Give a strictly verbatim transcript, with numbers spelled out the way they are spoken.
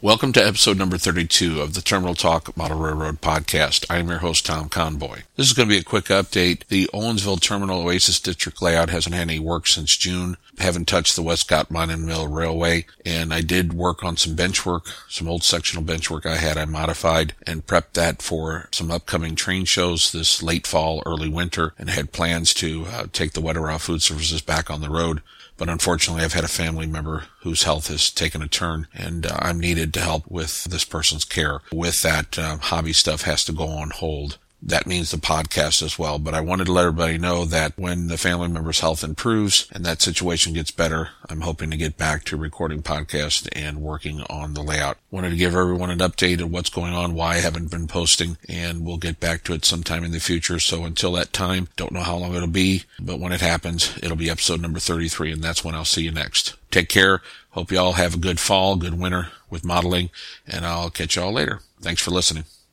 Welcome to episode number thirty-two of the Terminal Talk Model Railroad Podcast. I am your host, Tom Conboy. This is going to be a quick update. The Owensville Terminal Oasis District layout hasn't had any work since June. Haven't touched the Westcott Mine and Mill Railway, and I did work on some bench work, some old sectional bench work I had. I modified and prepped that for some upcoming train shows this late fall, early winter, and had plans to uh, take the Weteraw Raw Food Services back on the road. But unfortunately, I've had a family member whose health has taken a turn, and uh, I'm needed to help with this person's care. With that, um, hobby stuff has to go on hold. That means the podcast as well. But I wanted to let everybody know that when the family member's health improves and that situation gets better, I'm hoping to get back to recording podcasts and working on the layout. Wanted to give everyone an update of what's going on, why I haven't been posting, and we'll get back to it sometime in the future. So until that time, don't know how long it'll be, but when it happens, it'll be episode number thirty-three, and that's when I'll see you next. Take care. Hope you all have a good fall, good winter with modeling, and I'll catch you all later. Thanks for listening.